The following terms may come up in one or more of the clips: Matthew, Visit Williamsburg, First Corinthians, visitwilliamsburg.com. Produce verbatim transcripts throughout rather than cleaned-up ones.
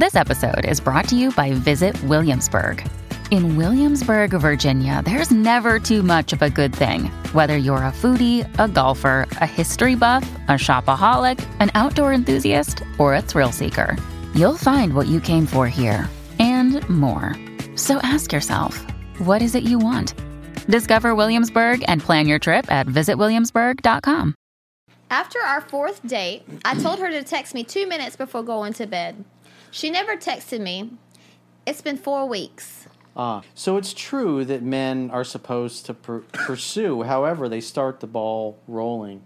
This episode is brought to you by Visit Williamsburg. In Williamsburg, Virginia, there's never too much of a good thing. Whether you're a foodie, a golfer, a history buff, a shopaholic, an outdoor enthusiast, or a thrill seeker, you'll find what you came for here and more. So ask yourself, what is it you want? Discover Williamsburg and plan your trip at visit williamsburg dot com. After our fourth date, I told her to text me two minutes before going to bed. She never texted me. It's been four weeks. Ah, so it's true that men are supposed to per- pursue. However, they start the ball rolling.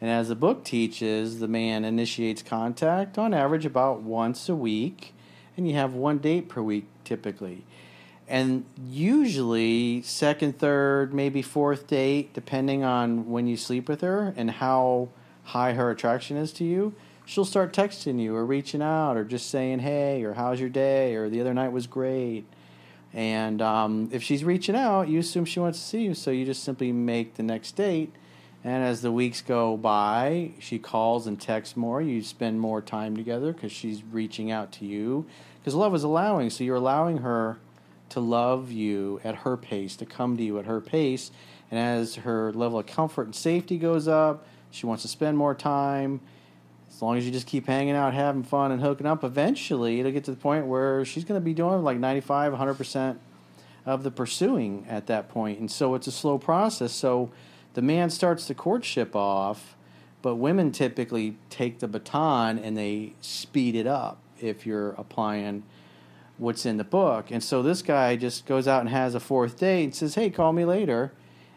And as the book teaches, the man initiates contact on average about once a week. And you have one date per week typically. And usually second, third, maybe fourth date, depending on when you sleep with her and how high her attraction is to you, she'll start texting you or reaching out or just saying, hey, or how's your day, or the other night was great. And um, if she's reaching out, you assume she wants to see you, so you just simply make the next date. And as the weeks go by, she calls and texts more. You spend more time together because she's reaching out to you, because love is allowing, so you're allowing her to love you at her pace, to come to you at her pace. And as her level of comfort and safety goes up, she wants to spend more time. As long as you just keep hanging out, having fun, and hooking up, eventually it'll get to the point where she's going to be doing like ninety-five, one hundred percent of the pursuing at that point. And so it's a slow process. So the man starts the courtship off, but women typically take the baton and they speed it up if you're applying what's in the book. And so this guy just goes out and has a fourth date and says, hey, call me later.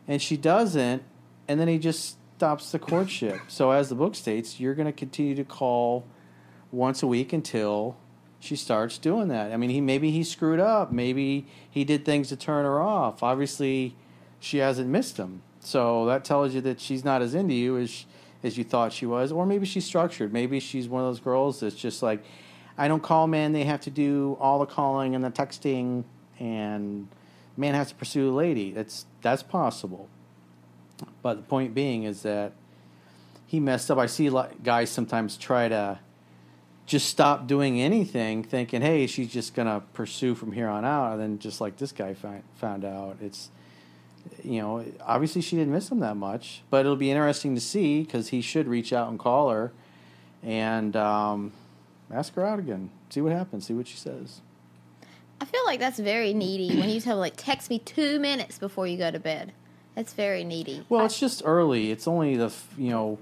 And she doesn't, and then he just stops the courtship. So as the book states, you're going to continue to call once a week until she starts doing that. I mean, he maybe he screwed up. Maybe he did things to turn her off. Obviously, she hasn't missed him. So that tells you that she's not as into you as as you thought she was. Or maybe she's structured. Maybe she's one of those girls that's just like, I don't call men. They have to do all the calling and the texting, and man has to pursue a lady. That's that's possible. But the point being is that he messed up. I see guys sometimes try to just stop doing anything, thinking, hey, she's just going to pursue from here on out. And then just like this guy find, found out, it's, you know, obviously she didn't miss him that much. But it'll be interesting to see, because he should reach out and call her. And um ask her out again. See what happens. See what she says. I feel like that's very needy when you tell her, like, text me two minutes before you go to bed. That's very needy. Well, I- it's just early. It's only the, you know,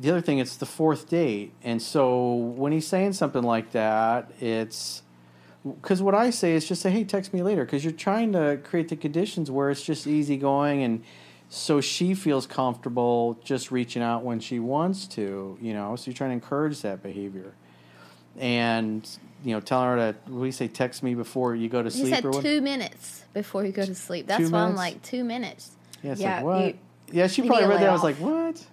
the other thing, it's the fourth date. And so when he's saying something like that, it's, because what I say is just say, hey, text me later. Because you're trying to create the conditions where it's just easygoing, and so she feels comfortable just reaching out when she wants to, you know. So you're trying to encourage that behavior. And, you know, telling her to, we say, text me before you go to sleep. You said or two what? minutes before you go to sleep. That's two why minutes? I'm like, two minutes. Yeah, it's yeah, like, what? You, yeah, she probably read that. Off. I was like, what?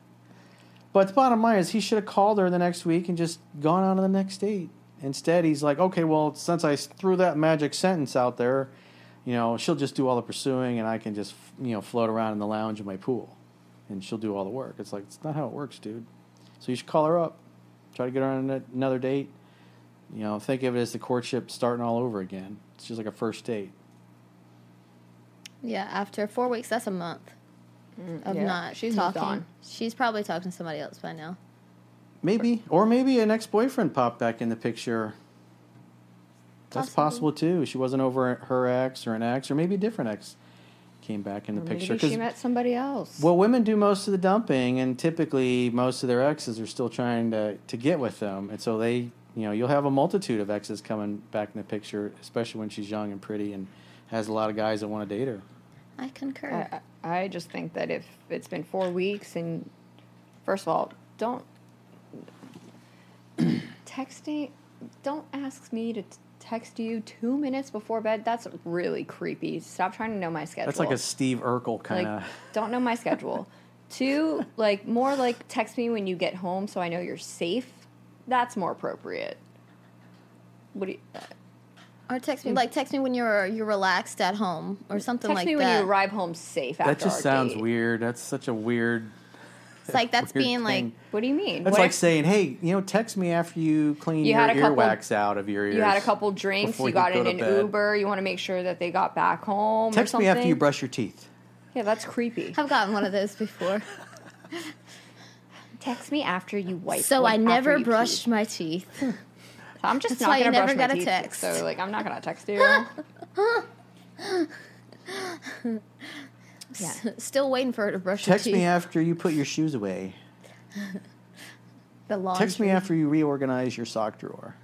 But the bottom line is he should have called her the next week and just gone on to the next date. Instead, he's like, okay, well, since I threw that magic sentence out there, you know, she'll just do all the pursuing and I can just, you know, float around in the lounge of my pool. And she'll do all the work. It's like, it's not how it works, dude. So you should call her up. Try to get her on another date. You know, think of it as the courtship starting all over again. It's just like a first date. Yeah, after four weeks, that's a month mm, of yeah. not She's talking. Gone. She's probably talking to somebody else by now. Maybe. Or maybe an ex-boyfriend popped back in the picture. Possibly. That's possible, too. She wasn't over her ex or an ex, or maybe a different ex came back in the or picture. Maybe she met somebody else. Well, women do most of the dumping, and typically most of their exes are still trying to, to get with them. And so they... You know, you'll have a multitude of exes coming back in the picture, especially when she's young and pretty and has a lot of guys that want to date her. I concur. I, I just think that if it's been four weeks and, first of all, don't texting, don't ask me to text you two minutes before bed. That's really creepy. Stop trying to know my schedule. That's like a Steve Urkel kind of. Like, don't know my schedule. Two, like, more like text me when you get home so I know you're safe. That's more appropriate. What do you... Uh, or text me, like, text me when you're you're relaxed at home or something like that. Text me when you arrive home safe after our date. That just sounds weird. That's such a weird... It's like that's being thing. Like, what do you mean? It's like if, saying, hey, you know, text me after you clean you your earwax out of your ears. You had a couple drinks. You, you got in an bed. Uber. You want to make sure that they got back home text or something. Text me after you brush your teeth. Yeah, that's creepy. I've gotten one of those before. Text me after you wipe. So like, I never brushed my teeth. So I'm just that's not going to brush my teeth. Text. So like, I'm not going to text you. Yeah. Still waiting for her to brush text her teeth. Text me after you put your shoes away. The laundry. Text me after you reorganize your sock drawer.